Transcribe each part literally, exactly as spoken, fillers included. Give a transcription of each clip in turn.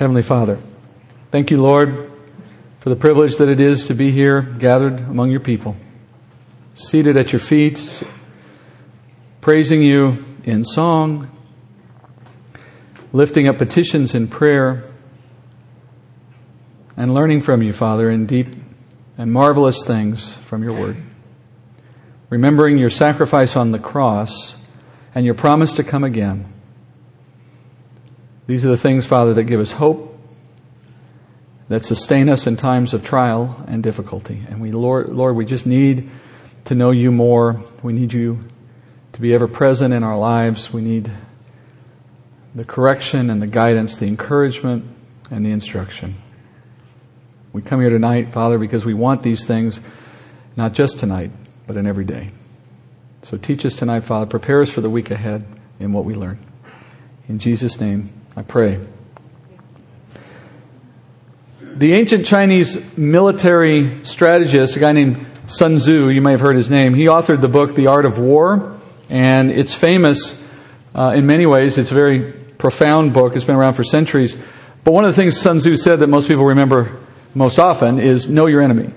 Heavenly Father, thank you, Lord, for the privilege that it is to be here gathered among your people, seated at your feet, praising you in song, lifting up petitions in prayer, and learning from you, Father, in deep and marvelous things from your word. Remembering your sacrifice on the cross and your promise to come again. These are the things, Father, that give us hope, that sustain us in times of trial and difficulty. And we, Lord, Lord, we just need to know you more. We need you to be ever present in our lives. We need the correction and the guidance, the encouragement and the instruction. We come here tonight, Father, because we want these things, not just tonight, but in every day. So teach us tonight, Father. Prepare us for the week ahead in what we learn. In Jesus' name, I pray. The ancient Chinese military strategist, a guy named Sun Tzu, you may have heard his name, he authored the book, The Art of War, and it's famous uh, in many ways. It's a very profound book. It's been around for centuries. But one of the things Sun Tzu said that most people remember most often is, know your enemy.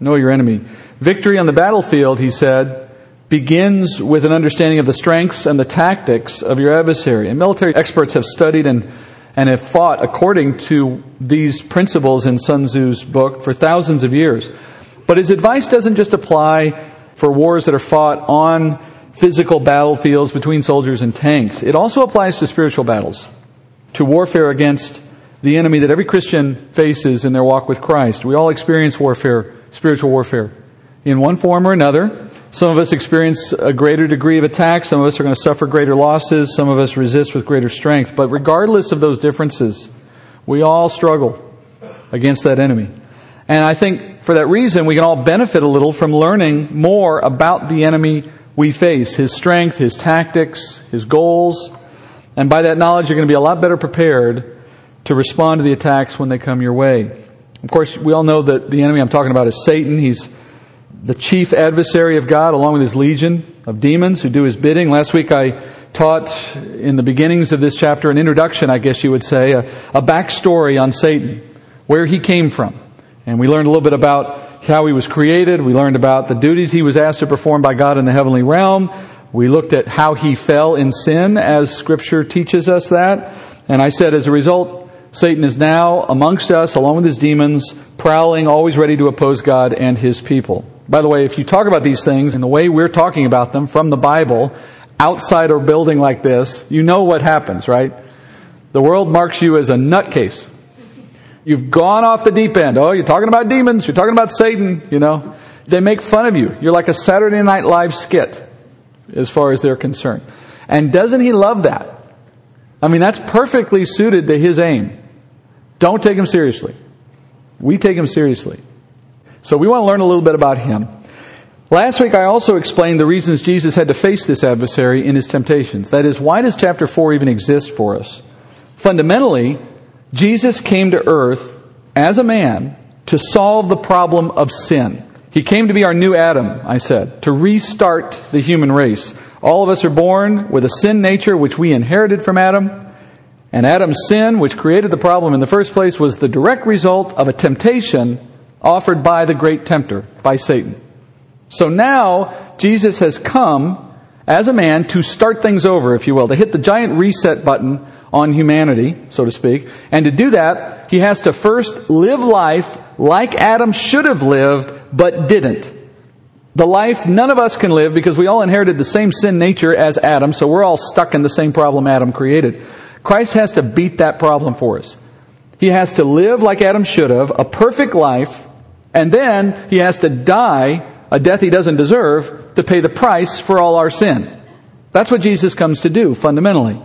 Know your enemy. Victory on the battlefield, he said, begins with an understanding of the strengths and the tactics of your adversary. And military experts have studied and, and have fought according to these principles in Sun Tzu's book for thousands of years. But his advice doesn't just apply for wars that are fought on physical battlefields between soldiers and tanks. It also applies to spiritual battles, to warfare against the enemy that every Christian faces in their walk with Christ. We all experience warfare, spiritual warfare, in one form or another. Some of us experience a greater degree of attack. Some of us are going to suffer greater losses. Some of us resist with greater strength. But regardless of those differences, we all struggle against that enemy. And I think for that reason, we can all benefit a little from learning more about the enemy we face, his strength, his tactics, his goals. And by that knowledge, you're going to be a lot better prepared to respond to the attacks when they come your way. Of course, we all know that the enemy I'm talking about is Satan. He's the chief adversary of God, along with his legion of demons who do his bidding. Last week I taught in the beginnings of this chapter an introduction, I guess you would say, a, a backstory on Satan, where he came from. And we learned a little bit about how he was created. We learned about the duties he was asked to perform by God in the heavenly realm. We looked at how he fell in sin, as Scripture teaches us that. And I said, as a result, Satan is now amongst us, along with his demons, prowling, always ready to oppose God and his people. By the way, if you talk about these things in the way we're talking about them from the Bible, outside a building like this, you know what happens, right? The world marks you as a nutcase. You've gone off the deep end. Oh, you're talking about demons. You're talking about Satan, you know. They make fun of you. You're like a Saturday Night Live skit, as far as they're concerned. And doesn't he love that? I mean, that's perfectly suited to his aim. Don't take him seriously. We take him seriously. So we want to learn a little bit about him. Last week I also explained the reasons Jesus had to face this adversary in his temptations. That is, why does chapter four even exist for us? Fundamentally, Jesus came to earth as a man to solve the problem of sin. He came to be our new Adam, I said, to restart the human race. All of us are born with a sin nature which we inherited from Adam. And Adam's sin, which created the problem in the first place, was the direct result of a temptation offered by the great tempter, by Satan. So now, Jesus has come as a man to start things over, if you will, to hit the giant reset button on humanity, so to speak. And to do that, he has to first live life like Adam should have lived, but didn't. The life none of us can live, because we all inherited the same sin nature as Adam, so we're all stuck in the same problem Adam created. Christ has to beat that problem for us. He has to live like Adam should have, a perfect life, and then he has to die a death he doesn't deserve to pay the price for all our sin. That's what Jesus comes to do, fundamentally.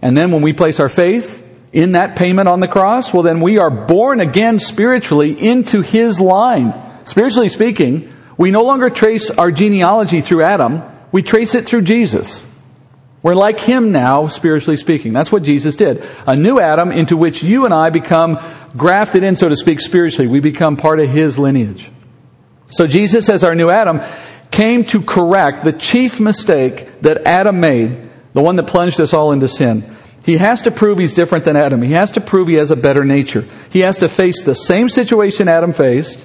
And then when we place our faith in that payment on the cross, well, then we are born again spiritually into his line. Spiritually speaking, we no longer trace our genealogy through Adam. We trace it through Jesus. We're like him now, spiritually speaking. That's what Jesus did. A new Adam into which you and I become grafted in, so to speak, spiritually. We become part of his lineage. So Jesus, as our new Adam, came to correct the chief mistake that Adam made, the one that plunged us all into sin. He has to prove he's different than Adam. He has to prove he has a better nature. He has to face the same situation Adam faced,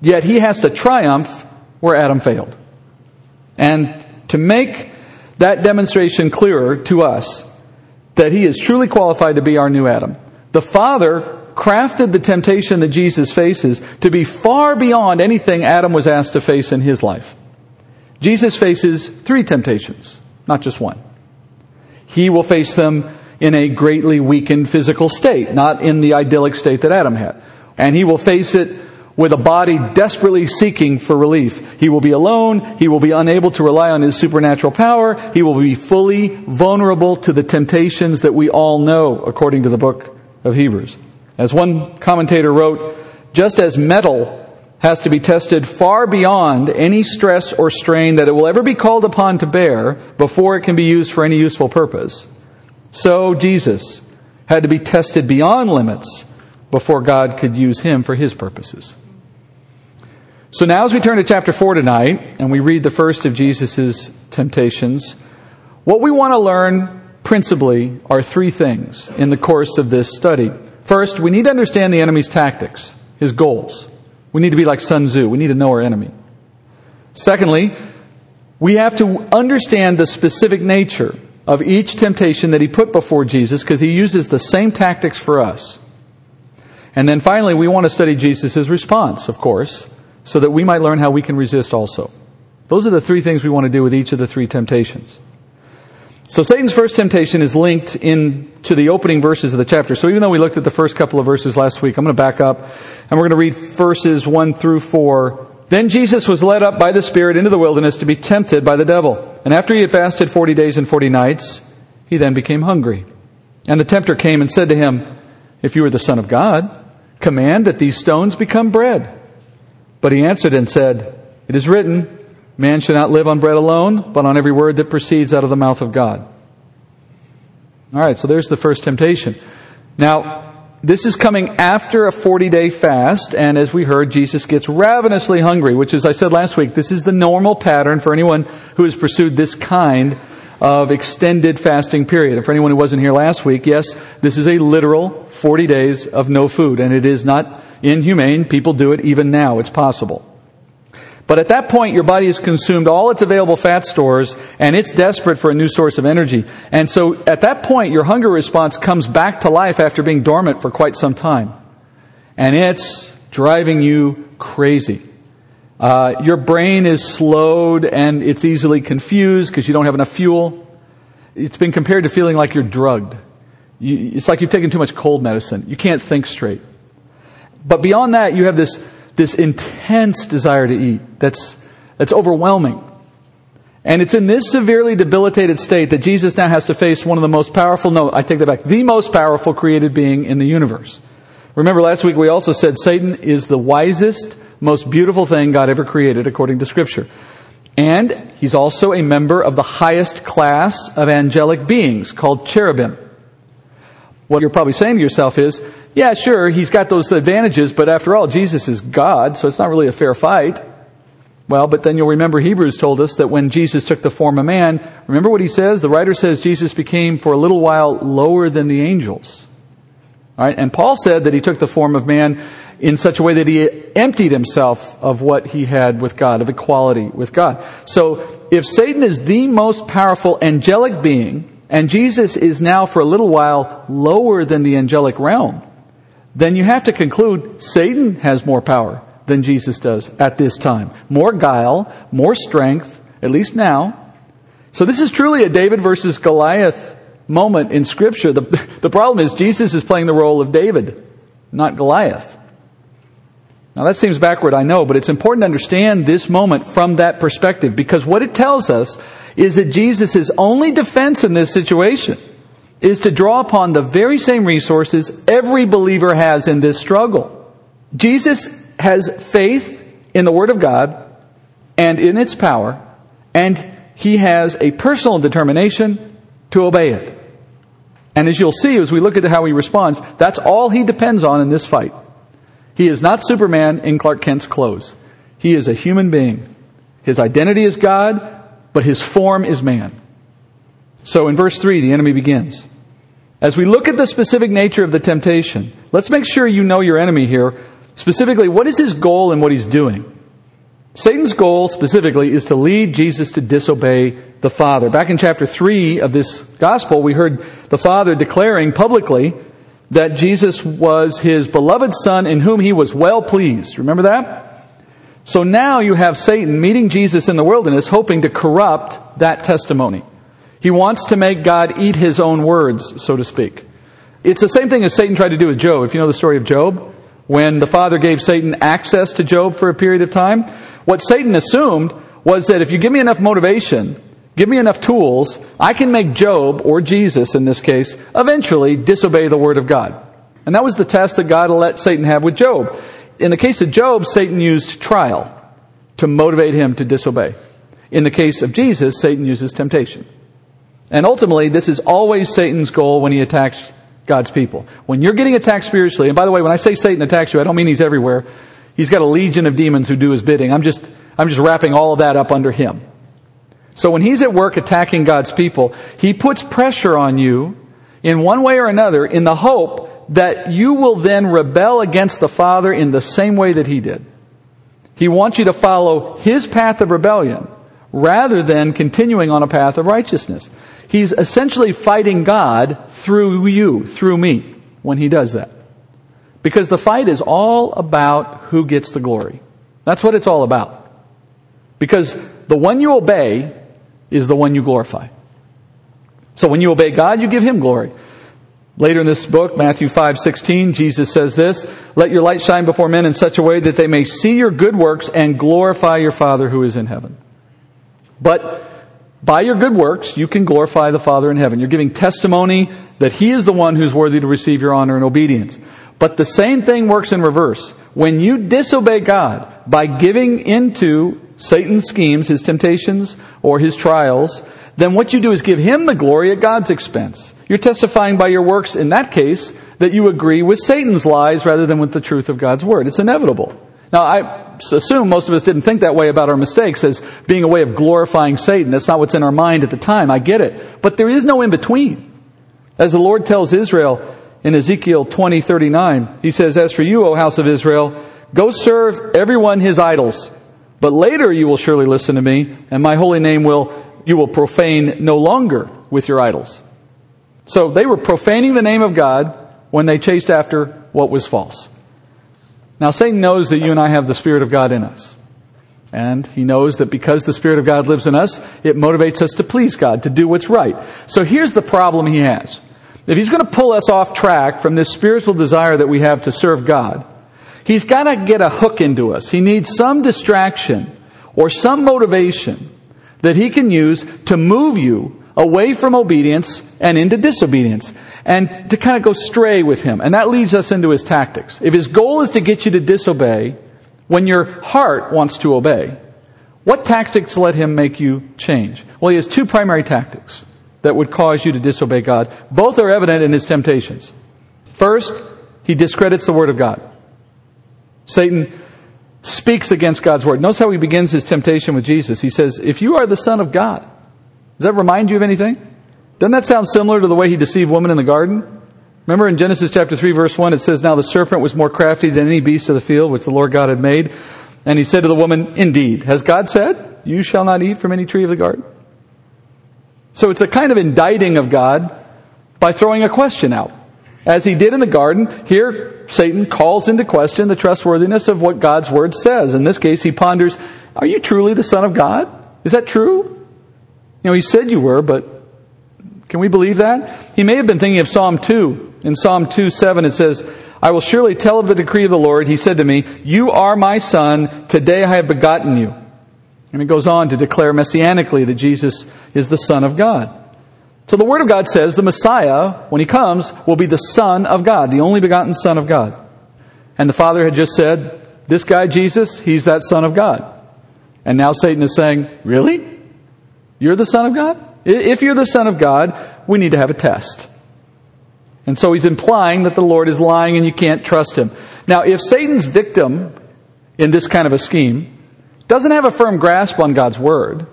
yet he has to triumph where Adam failed. And to make that demonstration clearer to us, that he is truly qualified to be our new Adam, the Father crafted the temptation that Jesus faces to be far beyond anything Adam was asked to face in his life. Jesus faces three temptations, not just one. He will face them in a greatly weakened physical state, not in the idyllic state that Adam had. And he will face it with a body desperately seeking for relief. He will be alone. He will be unable to rely on his supernatural power. He will be fully vulnerable to the temptations that we all know, according to the book of Hebrews. As one commentator wrote, just as metal has to be tested far beyond any stress or strain that it will ever be called upon to bear before it can be used for any useful purpose, so Jesus had to be tested beyond limits before God could use him for his purposes. So now as we turn to chapter four tonight, and we read the first of Jesus' temptations, what we want to learn principally are three things in the course of this study. First, we need to understand the enemy's tactics, his goals. We need to be like Sun Tzu. We need to know our enemy. Secondly, we have to understand the specific nature of each temptation that he put before Jesus, because he uses the same tactics for us. And then finally, we want to study Jesus' response, of course, so that we might learn how we can resist also. Those are the three things we want to do with each of the three temptations. So Satan's first temptation is linked in to the opening verses of the chapter. So even though we looked at the first couple of verses last week, I'm going to back up and we're going to read verses one through four. Then Jesus was led up by the Spirit into the wilderness to be tempted by the devil. And after he had fasted forty days and forty nights, he then became hungry. And the tempter came and said to him, "If you are the Son of God, command that these stones become bread." But he answered and said, "It is written, man shall not live on bread alone, but on every word that proceeds out of the mouth of God." All right, so there's the first temptation. Now, this is coming after a forty-day fast, and as we heard, Jesus gets ravenously hungry, which, as I said last week, this is the normal pattern for anyone who has pursued this kind of extended fasting period. And for anyone who wasn't here last week, yes, this is a literal forty days of no food, and it is not inhumane. People do it even now. It's possible. But at that point, your body has consumed all its available fat stores, and it's desperate for a new source of energy. And so at that point, your hunger response comes back to life after being dormant for quite some time. And it's driving you crazy. Uh, your brain is slowed, and it's easily confused because you don't have enough fuel. It's been compared to feeling like you're drugged. You, it's like you've taken too much cold medicine. You can't think straight. But beyond that, you have this... this intense desire to eat that's that's overwhelming. And it's in this severely debilitated state that Jesus now has to face one of the most powerful, no, I take that back, the most powerful created being in the universe. Remember last week we also said Satan is the wisest, most beautiful thing God ever created according to Scripture. And he's also a member of the highest class of angelic beings called cherubim. What you're probably saying to yourself is, yeah, sure, he's got those advantages, but after all, Jesus is God, so it's not really a fair fight. Well, but then you'll remember Hebrews told us that when Jesus took the form of man, remember what he says? The writer says Jesus became for a little while lower than the angels. All right? And Paul said that he took the form of man in such a way that he emptied himself of what he had with God, of equality with God. So if Satan is the most powerful angelic being, and Jesus is now for a little while lower than the angelic realm, then you have to conclude Satan has more power than Jesus does at this time. More guile, more strength, at least now. So this is truly a David versus Goliath moment in Scripture. The, the problem is Jesus is playing the role of David, not Goliath. Now that seems backward, I know, but it's important to understand this moment from that perspective, because what it tells us is that Jesus' only defense in this situation is to draw upon the very same resources every believer has in this struggle. Jesus has faith in the Word of God and in its power, and he has a personal determination to obey it. And as you'll see, as we look at how he responds, that's all he depends on in this fight. He is not Superman in Clark Kent's clothes. He is a human being. His identity is God, but his form is man. So in verse three, the enemy begins. As we look at the specific nature of the temptation, let's make sure you know your enemy here. Specifically, what is his goal and what he's doing? Satan's goal specifically is to lead Jesus to disobey the Father. Back in chapter three of this gospel, we heard the Father declaring publicly that Jesus was his beloved Son in whom he was well pleased. Remember that? So now you have Satan meeting Jesus in the wilderness, hoping to corrupt that testimony. He wants to make God eat his own words, so to speak. It's the same thing as Satan tried to do with Job. If you know the story of Job, when the Father gave Satan access to Job for a period of time, what Satan assumed was that if you give me enough motivation, give me enough tools, I can make Job, or Jesus in this case, eventually disobey the word of God. And that was the test that God let Satan have with Job. In the case of Job, Satan used trial to motivate him to disobey. In the case of Jesus, Satan uses temptation. And ultimately, this is always Satan's goal when he attacks God's people. When you're getting attacked spiritually, and by the way, when I say Satan attacks you, I don't mean he's everywhere. He's got a legion of demons who do his bidding. I'm just, I'm just wrapping all of that up under him. So when he's at work attacking God's people, he puts pressure on you in one way or another in the hope that you will then rebel against the Father in the same way that he did. He wants you to follow his path of rebellion rather than continuing on a path of righteousness. He's essentially fighting God through you, through me, when he does that. Because the fight is all about who gets the glory. That's what it's all about. Because the one you obey is the one you glorify. So when you obey God, you give him glory. Later in this book, Matthew five sixteen, Jesus says this, "Let your light shine before men in such a way that they may see your good works and glorify your Father who is in heaven." But by your good works, you can glorify the Father in heaven. You're giving testimony that he is the one who's worthy to receive your honor and obedience. But the same thing works in reverse. When you disobey God by giving into Satan's schemes, his temptations, or his trials, then what you do is give him the glory at God's expense. You're testifying by your works in that case that you agree with Satan's lies rather than with the truth of God's word. It's inevitable. Now, I assume most of us didn't think that way about our mistakes as being a way of glorifying Satan. That's not what's in our mind at the time. I get it. But there is no in-between. As the Lord tells Israel in Ezekiel twenty thirty-nine, he says, "As for you, O house of Israel, go serve everyone his idols. But later you will surely listen to me, and my holy name will you will profane no longer with your idols." So they were profaning the name of God when they chased after what was false. Now, Satan knows that you and I have the Spirit of God in us. And he knows that because the Spirit of God lives in us, it motivates us to please God, to do what's right. So here's the problem he has. If he's going to pull us off track from this spiritual desire that we have to serve God, he's got to get a hook into us. He needs some distraction or some motivation that he can use to move you away from obedience and into disobedience, and to kind of go stray with him. And that leads us into his tactics. If his goal is to get you to disobey when your heart wants to obey, what tactics let him make you change? Well, he has two primary tactics that would cause you to disobey God. Both are evident in his temptations. First, he discredits the word of God. Satan speaks against God's word. Notice how he begins his temptation with Jesus. He says, "If you are the Son of God." Does that remind you of anything? Doesn't that sound similar to the way he deceived woman in the garden? Remember in Genesis chapter three, verse one, it says, "Now the serpent was more crafty than any beast of the field which the Lord God had made. And he said to the woman, 'Indeed, has God said, you shall not eat from any tree of the garden?'" So it's a kind of indicting of God by throwing a question out. As he did in the garden, here Satan calls into question the trustworthiness of what God's word says. In this case, he ponders, "Are you truly the Son of God? Is that true? You know, he said you were, but can we believe that?" He may have been thinking of Psalm two. In Psalm two seven, it says, "I will surely tell of the decree of the Lord. He said to me, you are my son. Today I have begotten you." And it goes on to declare messianically that Jesus is the Son of God. So the Word of God says the Messiah, when he comes, will be the Son of God, the only begotten Son of God. And the Father had just said, "This guy, Jesus, he's that Son of God." And now Satan is saying, "Really? You're the Son of God? If you're the Son of God, we need to have a test." And so he's implying that the Lord is lying and you can't trust him. Now, if Satan's victim in this kind of a scheme doesn't have a firm grasp on God's word,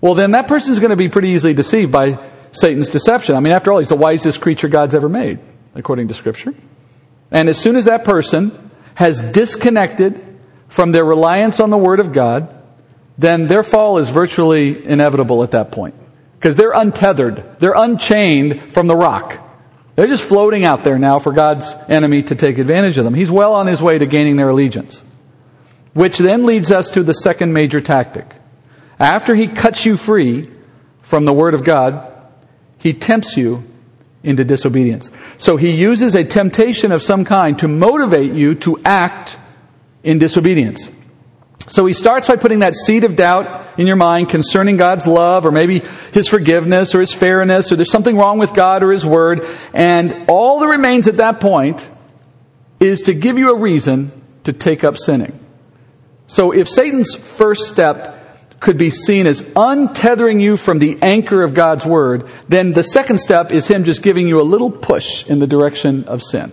well, then that person's going to be pretty easily deceived by Satan's deception. I mean, after all, he's the wisest creature God's ever made, according to Scripture. And as soon as that person has disconnected from their reliance on the Word of God, then their fall is virtually inevitable at that point. Because they're untethered. They're unchained from the rock. They're just floating out there now for God's enemy to take advantage of them. He's well on his way to gaining their allegiance. Which then leads us to the second major tactic. After he cuts you free from the Word of God, he tempts you into disobedience. So he uses a temptation of some kind to motivate you to act in disobedience. So he starts by putting that seed of doubt in your mind concerning God's love, or maybe His forgiveness, or His fairness, or there's something wrong with God or His Word. And all that remains at that point is to give you a reason to take up sinning. So if Satan's first step could be seen as untethering you from the anchor of God's Word, then the second step is him just giving you a little push in the direction of sin.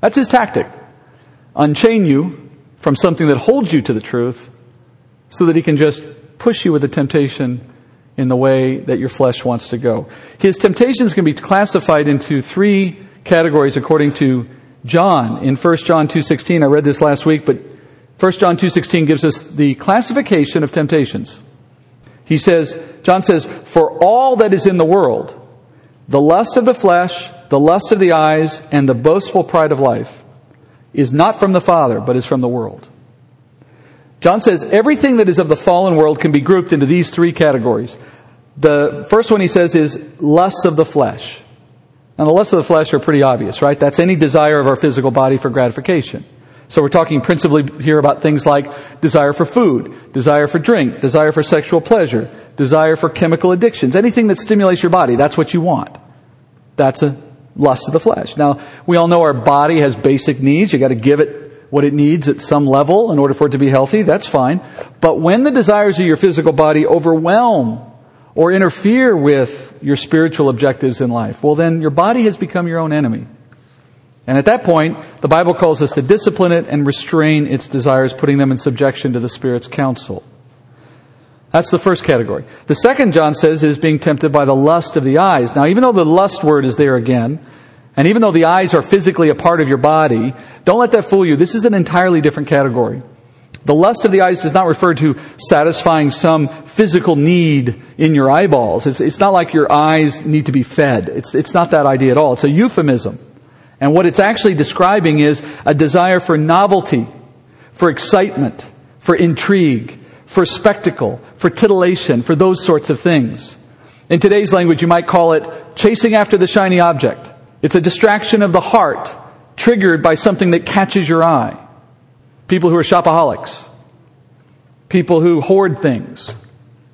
That's his tactic. Unchain you from something that holds you to the truth so that he can just push you with a temptation in the way that your flesh wants to go. His temptations can be classified into three categories according to John. In First John two sixteen, I read this last week, but First John two sixteen gives us the classification of temptations. He says, John says, "For all that is in the world, the lust of the flesh, the lust of the eyes, and the boastful pride of life, is not from the Father, but is from the world." John says everything that is of the fallen world can be grouped into these three categories. The first one he says is lusts of the flesh. Now the lusts of the flesh are pretty obvious, right? That's any desire of our physical body for gratification. So we're talking principally here about things like desire for food, desire for drink, desire for sexual pleasure, desire for chemical addictions. Anything that stimulates your body, that's what you want. That's a lust of the flesh. Now, we all know our body has basic needs. You got to give it what it needs at some level in order for it to be healthy. That's fine. But when the desires of your physical body overwhelm or interfere with your spiritual objectives in life, well, then your body has become your own enemy. And at that point, the Bible calls us to discipline it and restrain its desires, putting them in subjection to the Spirit's counsel. That's the first category. The second, John says, is being tempted by the lust of the eyes. Now, even though the lust word is there again, and even though the eyes are physically a part of your body, don't let that fool you. This is an entirely different category. The lust of the eyes does not refer to satisfying some physical need in your eyeballs. It's, it's not like your eyes need to be fed. It's, it's not that idea at all. It's a euphemism. And what it's actually describing is a desire for novelty, for excitement, for intrigue, for spectacle, for titillation, for those sorts of things. In today's language, you might call it chasing after the shiny object. It's a distraction of the heart triggered by something that catches your eye. People who are shopaholics, people who hoard things,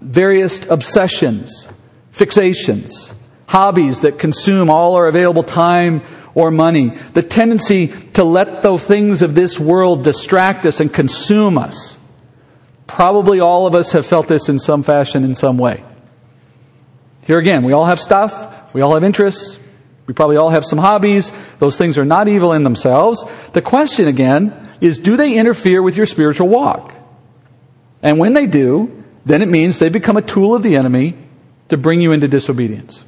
various obsessions, fixations, hobbies that consume all our available time or money. The tendency to let the things of this world distract us and consume us. Probably all of us have felt this in some fashion, in some way. Here again, we all have stuff. We all have interests. We probably all have some hobbies. Those things are not evil in themselves. The question again is, do they interfere with your spiritual walk? And when they do, then it means they become a tool of the enemy to bring you into disobedience.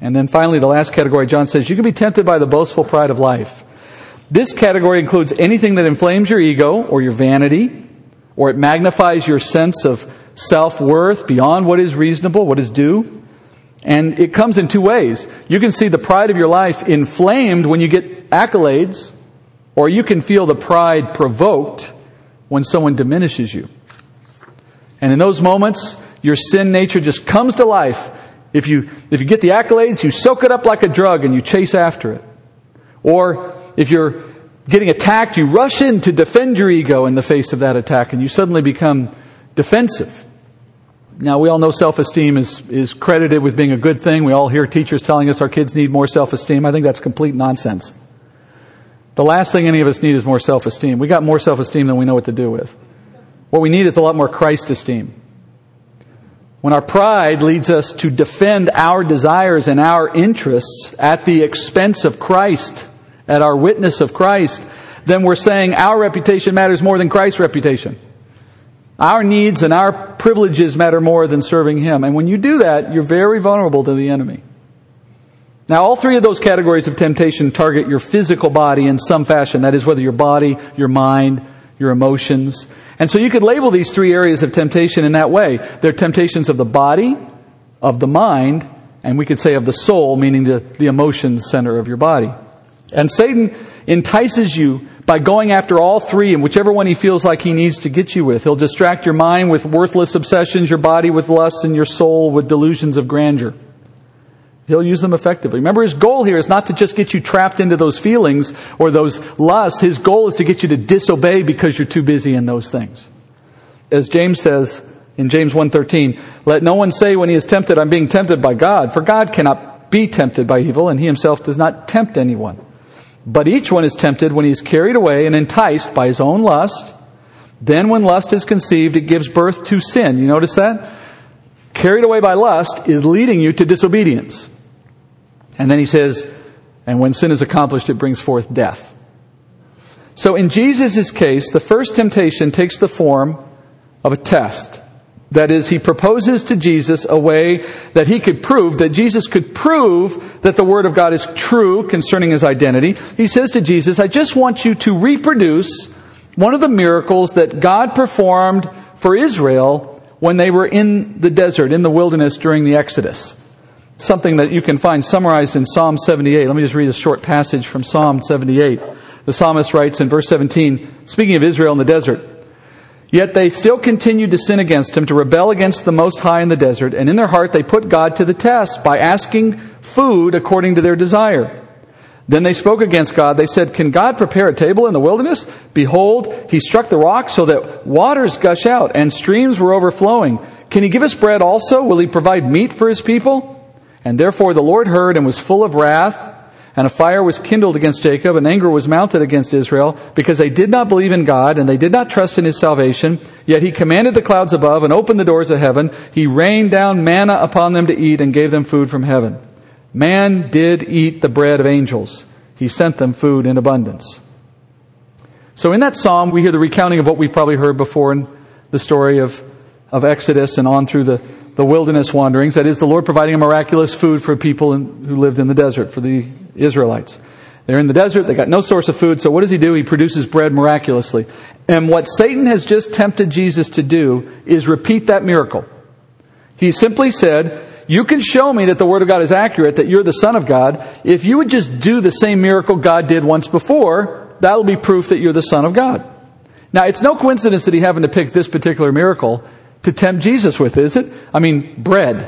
And then finally, the last category, John says, you can be tempted by the boastful pride of life. This category includes anything that inflames your ego or your vanity, or it magnifies your sense of self-worth beyond what is reasonable, what is due. And it comes in two ways. You can see the pride of your life inflamed when you get accolades, or you can feel the pride provoked when someone diminishes you. And in those moments, your sin nature just comes to life. If you if you get the accolades, you soak it up like a drug and you chase after it. Or if you're getting attacked, you rush in to defend your ego in the face of that attack and you suddenly become defensive. Now, we all know self-esteem is, is credited with being a good thing. We all hear teachers telling us our kids need more self-esteem. I think that's complete nonsense. The last thing any of us need is more self-esteem. We got more self-esteem than we know what to do with. What we need is a lot more Christ esteem. When our pride leads us to defend our desires and our interests at the expense of Christ, at our witness of Christ, then we're saying our reputation matters more than Christ's reputation. Our needs and our privileges matter more than serving Him. And when you do that, you're very vulnerable to the enemy. Now, all three of those categories of temptation target your physical body in some fashion. That is, whether your body, your mind, your emotions. And so you could label these three areas of temptation in that way. They're temptations of the body, of the mind, and we could say of the soul, meaning the, the emotions center of your body. And Satan entices you by going after all three and whichever one he feels like he needs to get you with. He'll distract your mind with worthless obsessions, your body with lust, and your soul with delusions of grandeur. He'll use them effectively. Remember, his goal here is not to just get you trapped into those feelings or those lusts. His goal is to get you to disobey because you're too busy in those things. As James says in James one thirteen, let no one say when he is tempted, I'm being tempted by God. For God cannot be tempted by evil, and He Himself does not tempt anyone. But each one is tempted when he is carried away and enticed by his own lust. Then when lust is conceived, it gives birth to sin. You notice that? Carried away by lust is leading you to disobedience. And then he says, and when sin is accomplished, it brings forth death. So in Jesus' case, the first temptation takes the form of a test. That is, he proposes to Jesus a way that he could prove, that Jesus could prove that the Word of God is true concerning His identity. He says to Jesus, I just want you to reproduce one of the miracles that God performed for Israel when they were in the desert, in the wilderness during the Exodus. Something that you can find summarized in Psalm seventy-eight. Let me just read a short passage from Psalm seventy-eight. The psalmist writes in verse seventeen, speaking of Israel in the desert, yet they still continued to sin against Him, to rebel against the Most High in the desert, and in their heart they put God to the test by asking food according to their desire. Then they spoke against God. They said, can God prepare a table in the wilderness? Behold, He struck the rock so that waters gush out and streams were overflowing. Can He give us bread also? Will He provide meat for His people? And therefore the Lord heard and was full of wrath, and a fire was kindled against Jacob, and anger was mounted against Israel, because they did not believe in God, and they did not trust in His salvation. Yet He commanded the clouds above and opened the doors of heaven. He rained down manna upon them to eat and gave them food from heaven. Man did eat the bread of angels. He sent them food in abundance. So in that psalm, we hear the recounting of what we've probably heard before in the story of, of Exodus and on through the The wilderness wanderings, that is, the Lord providing a miraculous food for people in, who lived in the desert, for the Israelites. They're in the desert, they got no source of food, so what does He do? He produces bread miraculously. And what Satan has just tempted Jesus to do is repeat that miracle. He simply said, you can show me that the Word of God is accurate, that you're the Son of God. If you would just do the same miracle God did once before, that'll be proof that you're the Son of God. Now, it's no coincidence that he happened to pick this particular miracle to tempt Jesus with, is it? I mean, bread.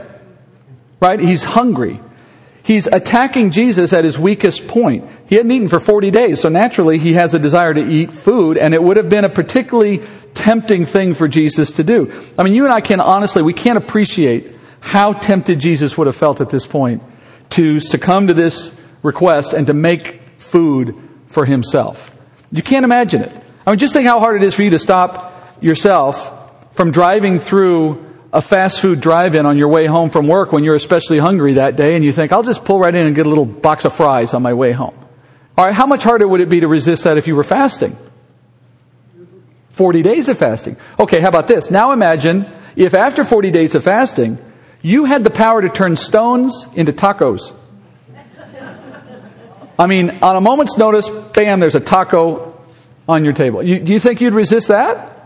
Right? He's hungry. He's attacking Jesus at His weakest point. He hadn't eaten for forty days, so naturally he has a desire to eat food, and it would have been a particularly tempting thing for Jesus to do. I mean, you and I can honestly, we can't appreciate how tempted Jesus would have felt at this point to succumb to this request and to make food for Himself. You can't imagine it. I mean, just think how hard it is for you to stop yourself from driving through a fast food drive-in on your way home from work when you're especially hungry that day, and you think, I'll just pull right in and get a little box of fries on my way home. All right, how much harder would it be to resist that if you were fasting? forty days of fasting. Okay, how about this? Now imagine if after forty days of fasting, you had the power to turn stones into tacos. I mean, on a moment's notice, bam, there's a taco on your table. You, do you think you'd resist that?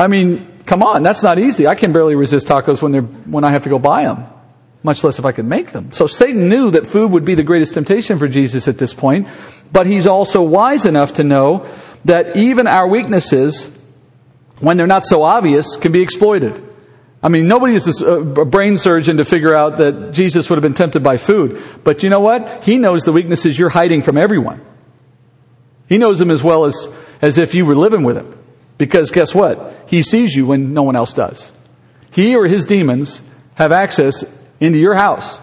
I mean, come on, that's not easy. I can barely resist tacos when they're when I have to go buy them, much less if I could make them. So Satan knew that food would be the greatest temptation for Jesus at this point, but he's also wise enough to know that even our weaknesses, when they're not so obvious, can be exploited. I mean, nobody is a brain surgeon to figure out that Jesus would have been tempted by food, but you know what? He knows the weaknesses you're hiding from everyone. He knows them as well as, as if you were living with him. Because guess what? He sees you when no one else does. He or his demons have access into your house.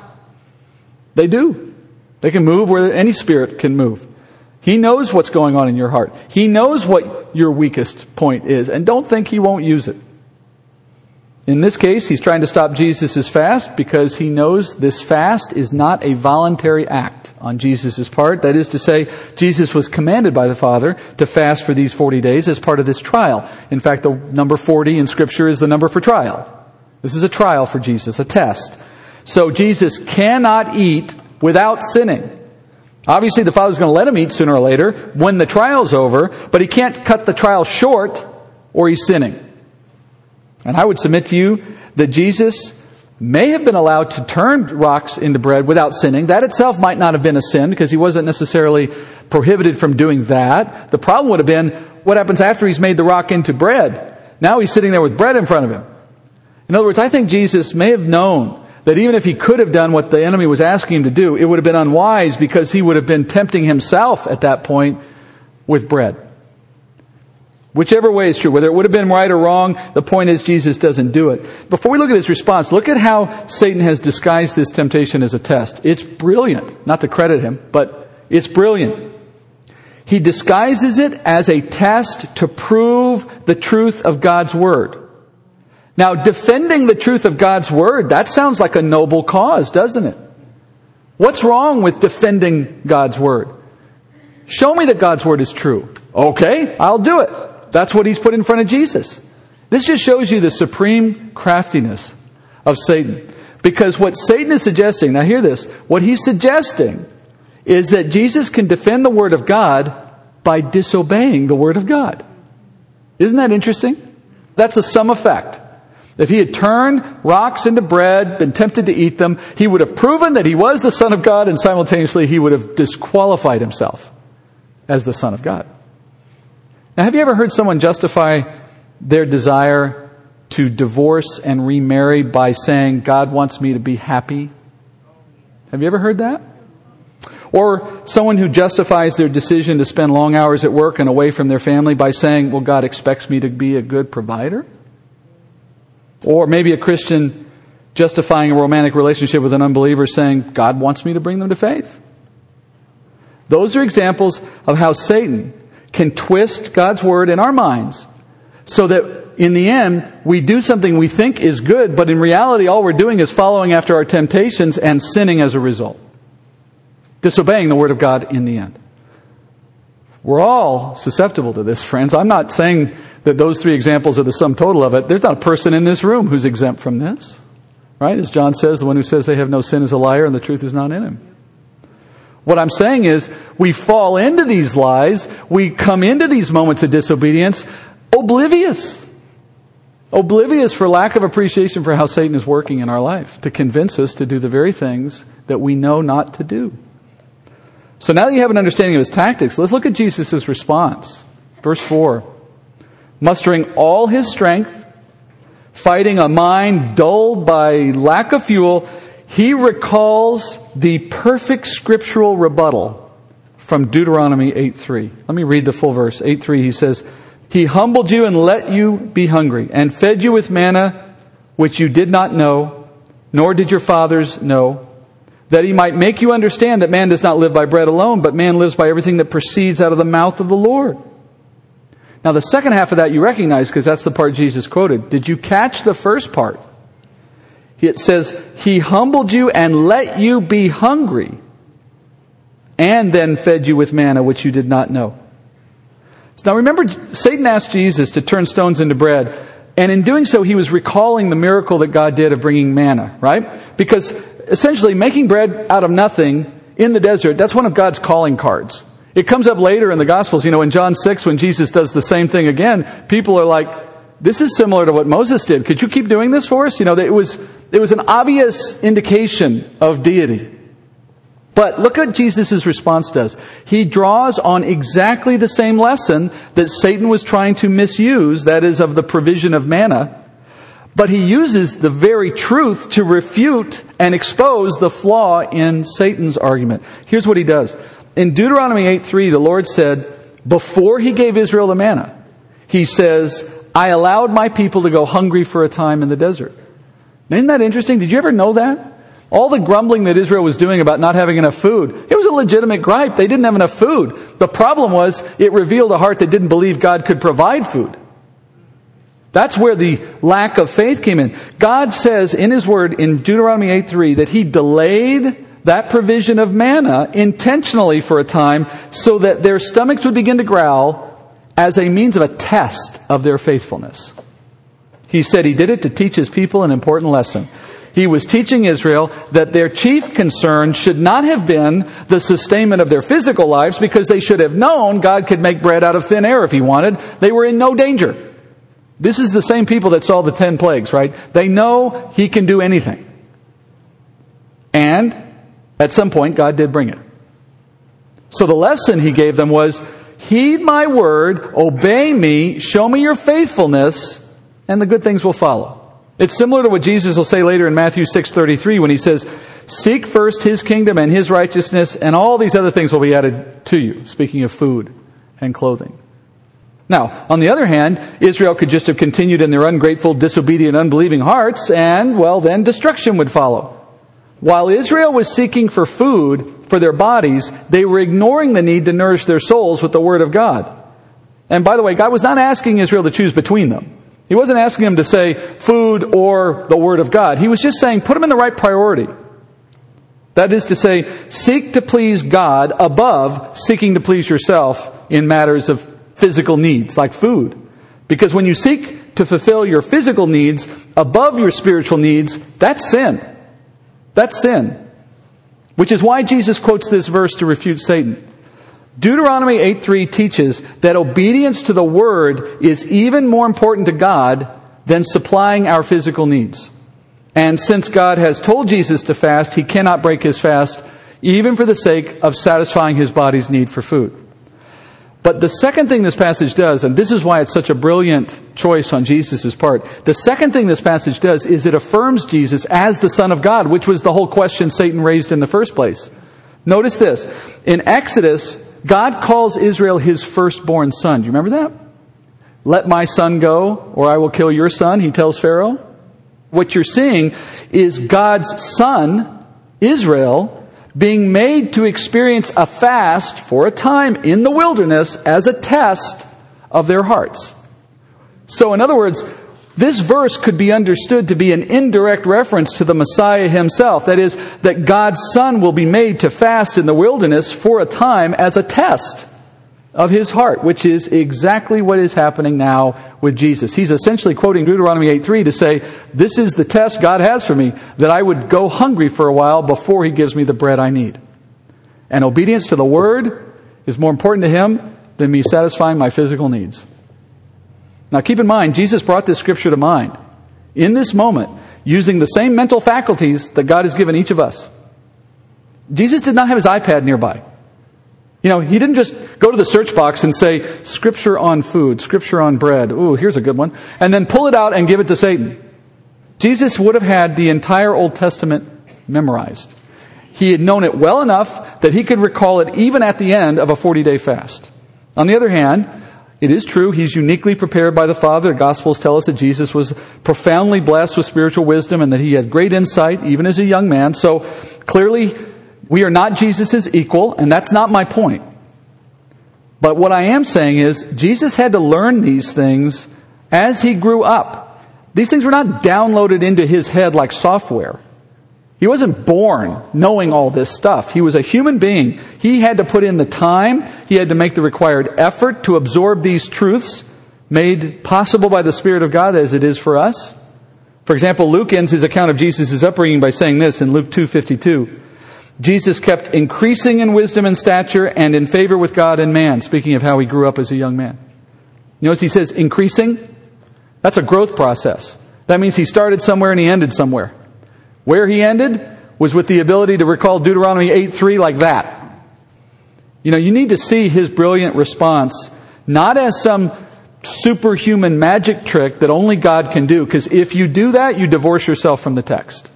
They do. They can move where any spirit can move. He knows what's going on in your heart. He knows what your weakest point is. And don't think he won't use it. In this case, he's trying to stop Jesus' fast because he knows this fast is not a voluntary act on Jesus' part. That is to say, Jesus was commanded by the Father to fast for these forty days as part of this trial. In fact, the number forty in Scripture is the number for trial. This is a trial for Jesus, a test. So Jesus cannot eat without sinning. Obviously, the Father's going to let him eat sooner or later when the trial's over, but he can't cut the trial short or he's sinning. And I would submit to you that Jesus may have been allowed to turn rocks into bread without sinning. That itself might not have been a sin because he wasn't necessarily prohibited from doing that. The problem would have been what happens after he's made the rock into bread. Now he's sitting there with bread in front of him. In other words, I think Jesus may have known that even if he could have done what the enemy was asking him to do, it would have been unwise because he would have been tempting himself at that point with bread. Whichever way is true, whether it would have been right or wrong, the point is Jesus doesn't do it. Before we look at his response, look at how Satan has disguised this temptation as a test. It's brilliant. Not to credit him, but it's brilliant. He disguises it as a test to prove the truth of God's Word. Now, defending the truth of God's Word, that sounds like a noble cause, doesn't it? What's wrong with defending God's Word? Show me that God's Word is true. Okay, I'll do it. That's what he's put in front of Jesus. This just shows you the supreme craftiness of Satan. Because what Satan is suggesting, now hear this, what he's suggesting is that Jesus can defend the Word of God by disobeying the Word of God. Isn't that interesting? That's a sum effect. If he had turned rocks into bread, been tempted to eat them, he would have proven that he was the Son of God, and simultaneously he would have disqualified himself as the Son of God. Now, have you ever heard someone justify their desire to divorce and remarry by saying, God wants me to be happy? Have you ever heard that? Or someone who justifies their decision to spend long hours at work and away from their family by saying, well, God expects me to be a good provider? Or maybe a Christian justifying a romantic relationship with an unbeliever saying, God wants me to bring them to faith. Those are examples of how Satan can twist God's Word in our minds so that in the end, we do something we think is good, but in reality, all we're doing is following after our temptations and sinning as a result. Disobeying the Word of God in the end. We're all susceptible to this, friends. I'm not saying that those three examples are the sum total of it. There's not a person in this room who's exempt from this. Right? As John says, the one who says they have no sin is a liar and the truth is not in him. What I'm saying is, we fall into these lies, we come into these moments of disobedience, oblivious. Oblivious for lack of appreciation for how Satan is working in our life to convince us to do the very things that we know not to do. So now that you have an understanding of his tactics, let's look at Jesus' response. Verse four. Mustering all his strength, fighting a mind dulled by lack of fuel, he recalls the perfect scriptural rebuttal from Deuteronomy eight three. Let me read the full verse. eight three, he says, He humbled you and let you be hungry, and fed you with manna, which you did not know, nor did your fathers know, that he might make you understand that man does not live by bread alone, but man lives by everything that proceeds out of the mouth of the Lord. Now, the second half of that you recognize because that's the part Jesus quoted. Did you catch the first part? It says, He humbled you and let you be hungry, and then fed you with manna, which you did not know. So now remember, Satan asked Jesus to turn stones into bread. And in doing so, he was recalling the miracle that God did of bringing manna, right? Because essentially, making bread out of nothing in the desert, that's one of God's calling cards. It comes up later in the Gospels. You know, in John six, when Jesus does the same thing again, people are like, this is similar to what Moses did. Could you keep doing this for us? You know, it was, it was an obvious indication of deity. But look what Jesus' response does. He draws on exactly the same lesson that Satan was trying to misuse, that is, of the provision of manna. But he uses the very truth to refute and expose the flaw in Satan's argument. Here's what he does. In Deuteronomy eight three, the Lord said, before he gave Israel the manna, he says, I allowed my people to go hungry for a time in the desert. Now, isn't that interesting? Did you ever know that? All the grumbling that Israel was doing about not having enough food, it was a legitimate gripe. They didn't have enough food. The problem was it revealed a heart that didn't believe God could provide food. That's where the lack of faith came in. God says in His Word in Deuteronomy eight three that He delayed that provision of manna intentionally for a time so that their stomachs would begin to growl as a means of a test of their faithfulness. He said He did it to teach His people an important lesson. He was teaching Israel that their chief concern should not have been the sustainment of their physical lives, because they should have known God could make bread out of thin air if He wanted. They were in no danger. This is the same people that saw the ten plagues, right? They know He can do anything. And at some point, God did bring it. So the lesson He gave them was, heed my word, obey me, show me your faithfulness, and the good things will follow. It's similar to what Jesus will say later in Matthew six thirty-three when He says, seek first His kingdom and His righteousness, and all these other things will be added to you. Speaking of food and clothing. Now, on the other hand, Israel could just have continued in their ungrateful, disobedient, unbelieving hearts, and, well, then destruction would follow. While Israel was seeking for food for their bodies, they were ignoring the need to nourish their souls with the Word of God. And by the way, God was not asking Israel to choose between them. He wasn't asking them to say food or the Word of God. He was just saying, put them in the right priority. That is to say, seek to please God above seeking to please yourself in matters of physical needs, like food. Because when you seek to fulfill your physical needs above your spiritual needs, that's sin. That's sin. Which is why Jesus quotes this verse to refute Satan. Deuteronomy eight three teaches that obedience to the Word is even more important to God than supplying our physical needs. And since God has told Jesus to fast, He cannot break His fast, even for the sake of satisfying His body's need for food. But the second thing this passage does, and this is why it's such a brilliant choice on Jesus' part, the second thing this passage does is it affirms Jesus as the Son of God, which was the whole question Satan raised in the first place. Notice this. In Exodus, God calls Israel His firstborn son. Do you remember that? Let my son go, or I will kill your son, He tells Pharaoh. What you're seeing is God's son, Israel, being made to experience a fast for a time in the wilderness as a test of their hearts. So in other words, this verse could be understood to be an indirect reference to the Messiah Himself. That is, that God's Son will be made to fast in the wilderness for a time as a test of His heart, which is exactly what is happening now with Jesus. He's essentially quoting Deuteronomy eight three to say, this is the test God has for me, that I would go hungry for a while before He gives me the bread I need. And obedience to the Word is more important to Him than me satisfying my physical needs. Now keep in mind, Jesus brought this scripture to mind in this moment, using the same mental faculties that God has given each of us. Jesus did not have His iPad nearby. You know, He didn't just go to the search box and say, scripture on food, scripture on bread, ooh, here's a good one, and then pull it out and give it to Satan. Jesus would have had the entire Old Testament memorized. He had known it well enough that He could recall it even at the end of a forty-day fast. On the other hand, it is true, He's uniquely prepared by the Father. The Gospels tell us that Jesus was profoundly blessed with spiritual wisdom and that He had great insight, even as a young man. So, clearly, we are not Jesus' equal, and that's not my point. But what I am saying is, Jesus had to learn these things as He grew up. These things were not downloaded into His head like software. He wasn't born knowing all this stuff. He was a human being. He had to put in the time. He had to make the required effort to absorb these truths made possible by the Spirit of God as it is for us. For example, Luke ends his account of Jesus' upbringing by saying this in Luke two fifty-two. Jesus kept increasing in wisdom and stature and in favor with God and man, speaking of how He grew up as a young man. Notice He says increasing. That's a growth process. That means He started somewhere and He ended somewhere. Where He ended was with the ability to recall Deuteronomy eight three like that. You know, you need to see His brilliant response, not as some superhuman magic trick that only God can do, because if you do that, you divorce yourself from the text.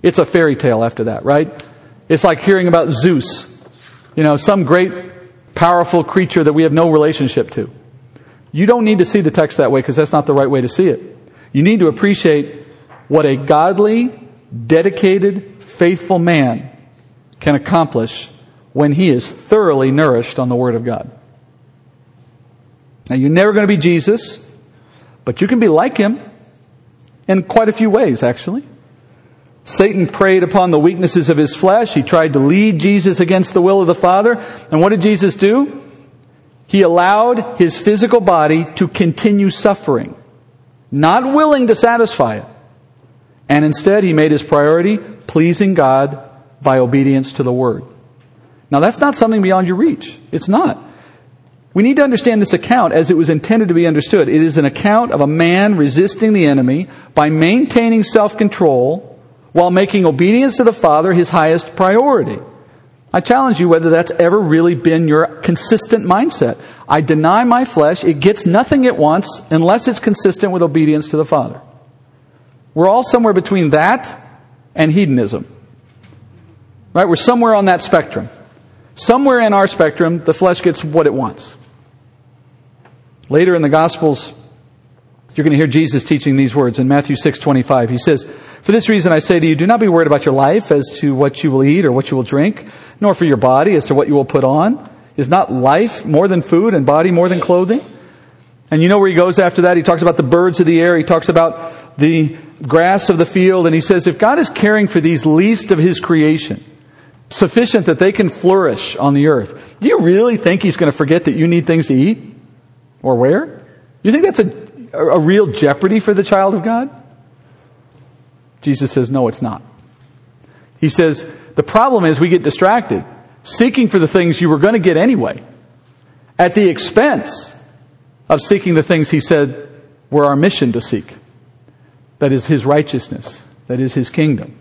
It's a fairy tale after that, right? It's like hearing about Zeus, you know, some great, powerful creature that we have no relationship to. You don't need to see the text that way because that's not the right way to see it. You need to appreciate what a godly, dedicated, faithful man can accomplish when he is thoroughly nourished on the Word of God. Now, you're never going to be Jesus, But you can be like him in quite a few ways, actually. Satan preyed upon the weaknesses of his flesh. He tried to lead Jesus against the will of the Father. And what did Jesus do? He allowed his physical body to continue suffering, not willing to satisfy it. And instead, he made his priority pleasing God by obedience to the Word. Now, that's not something beyond your reach. It's not. We need to understand this account as it was intended to be understood. It is an account of a man resisting the enemy by maintaining self-control while making obedience to the Father his highest priority. I challenge you whether that's ever really been your consistent mindset. I deny my flesh. It gets nothing it wants unless it's consistent with obedience to the Father. We're all somewhere between that and hedonism. Right? We're somewhere on that spectrum. Somewhere in our spectrum, the flesh gets what it wants. Later in the Gospels, you're going to hear Jesus teaching these words in Matthew six twenty-five. He says, "For this reason I say to you, do not be worried about your life as to what you will eat or what you will drink, nor for your body as to what you will put on. Is not life more than food and body more than clothing?" And you know where he goes after that? He talks about the birds of the air. He talks about the grass of the field. And he says, if God is caring for these least of his creation, sufficient that they can flourish on the earth, do you really think he's going to forget that you need things to eat or wear? You think that's a, a real jeopardy for the child of God? Jesus says, no, it's not. He says, the problem is we get distracted, seeking for the things you were going to get anyway, at the expense of seeking the things he said were our mission to seek. That is his righteousness. That is his kingdom.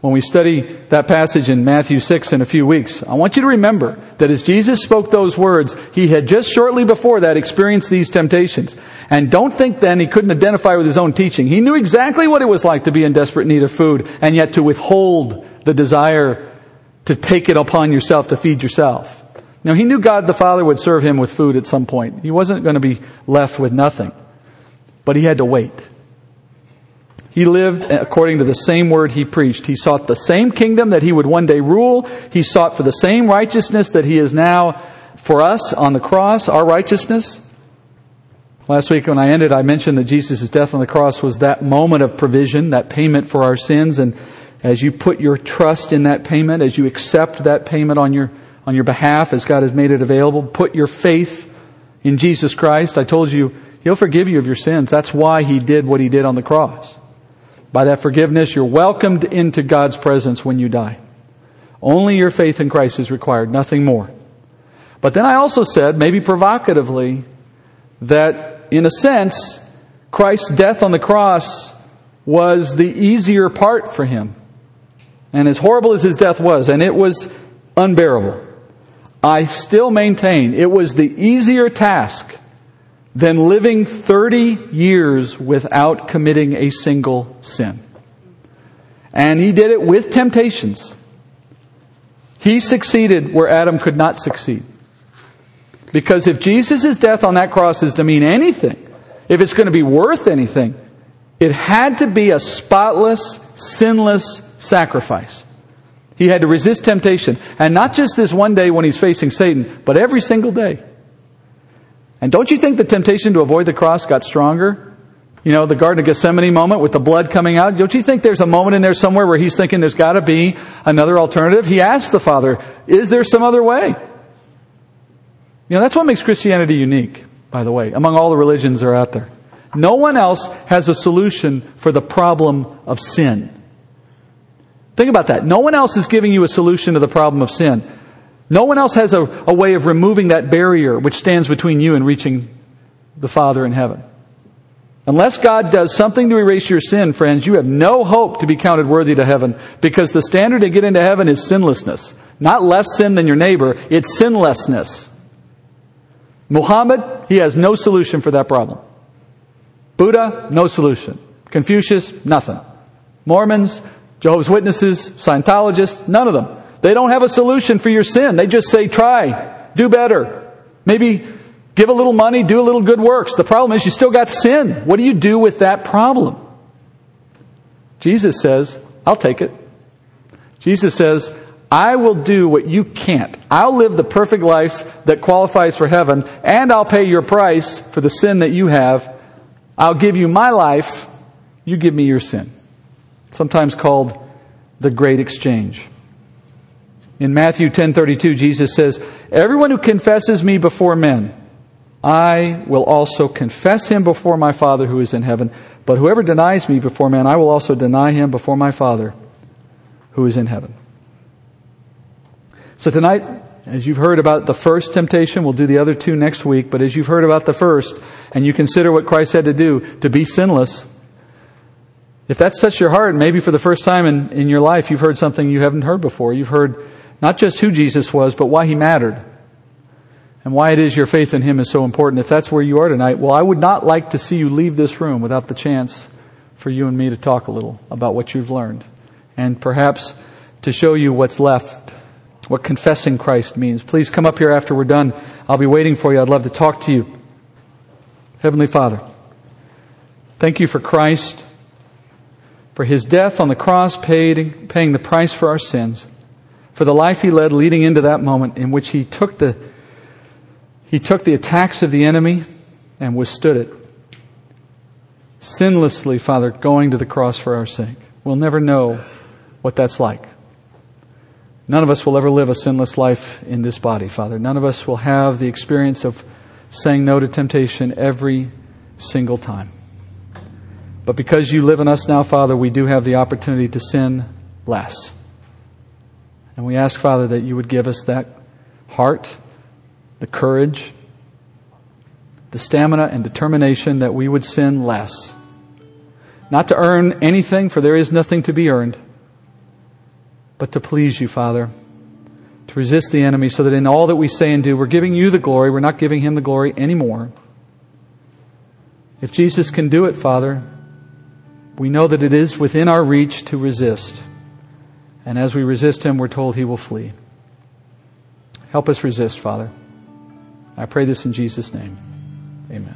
When we study that passage in Matthew six in a few weeks, I want you to remember that as Jesus spoke those words, he had just shortly before that experienced these temptations. And don't think then he couldn't identify with his own teaching. He knew exactly what it was like to be in desperate need of food and yet to withhold the desire to take it upon yourself to feed yourself. Now, he knew God the Father would serve him with food at some point. He wasn't going to be left with nothing. But he had to wait. He lived according to the same word he preached. He sought the same kingdom that he would one day rule. He sought for the same righteousness that he is now for us on the cross, our righteousness. Last week when I ended, I mentioned that Jesus' death on the cross was that moment of provision, that payment for our sins. And as you put your trust in that payment, as you accept that payment on your, on your behalf, as God has made it available, put your faith in Jesus Christ. I told you, he'll forgive you of your sins. That's why he did what he did on the cross. By that forgiveness, you're welcomed into God's presence when you die. Only your faith in Christ is required, nothing more. But then I also said, maybe provocatively, that in a sense, Christ's death on the cross was the easier part for him. And as horrible as his death was, and it was unbearable, I still maintain it was the easier task than living thirty years without committing a single sin. And he did it with temptations. He succeeded where Adam could not succeed. Because if Jesus' death on that cross is to mean anything, if it's going to be worth anything, it had to be a spotless, sinless sacrifice. He had to resist temptation. And not just this one day when he's facing Satan, but every single day. And don't you think the temptation to avoid the cross got stronger? You know, the Garden of Gethsemane moment with the blood coming out. Don't you think there's a moment in there somewhere where he's thinking there's got to be another alternative? He asked the Father, is there some other way? You know, that's what makes Christianity unique, by the way, among all the religions that are out there. No one else has a solution for the problem of sin. Think about that. No one else is giving you a solution to the problem of sin. No one else has a, a way of removing that barrier which stands between you and reaching the Father in heaven. Unless God does something to erase your sin, friends, you have no hope to be counted worthy to heaven, because the standard to get into heaven is sinlessness. Not less sin than your neighbor, it's sinlessness. Muhammad, he has no solution for that problem. Buddha, no solution. Confucius, nothing. Mormons, Jehovah's Witnesses, Scientologists, none of them. They don't have a solution for your sin. They just say, try, do better. Maybe give a little money, do a little good works. The problem is you still got sin. What do you do with that problem? Jesus says, I'll take it. Jesus says, I will do what you can't. I'll live the perfect life that qualifies for heaven, and I'll pay your price for the sin that you have I'll give you my life, you give me your sin. Sometimes called the Great Exchange. In Matthew ten thirty-two, Jesus says, everyone who confesses me before men, I will also confess him before my Father who is in heaven. But whoever denies me before men, I will also deny him before my Father who is in heaven. So tonight, as you've heard about the first temptation, we'll do the other two next week, but as you've heard about the first, and you consider what Christ had to do to be sinless, if that's touched your heart, maybe for the first time in, in your life, you've heard something you haven't heard before. You've heard not just who Jesus was, but why he mattered and why it is your faith in him is so important. If that's where you are tonight, well, I would not like to see you leave this room without the chance for you and me to talk a little about what you've learned and perhaps to show you what's left, what confessing Christ means. Please come up here after we're done. I'll be waiting for you. I'd love to talk to you. Heavenly Father, thank you for Christ, for his death on the cross, paid, paying the price for our sins, for the life he led leading into that moment in which he took the he took the attacks of the enemy and withstood it. Sinlessly, Father, going to the cross for our sake. We'll never know what that's like. None of us will ever live a sinless life in this body, Father. None of us will have the experience of saying no to temptation every single time. But because you live in us now, Father, we do have the opportunity to sin less. And we ask, Father, that you would give us that heart, the courage, the stamina and determination that we would sin less. Not to earn anything, for there is nothing to be earned, but to please you, Father, to resist the enemy so that in all that we say and do, we're giving you the glory. We're not giving him the glory anymore. If Jesus can do it, Father, we know that it is within our reach to resist. And as we resist him, we're told he will flee. Help us resist, Father. I pray this in Jesus' name. Amen.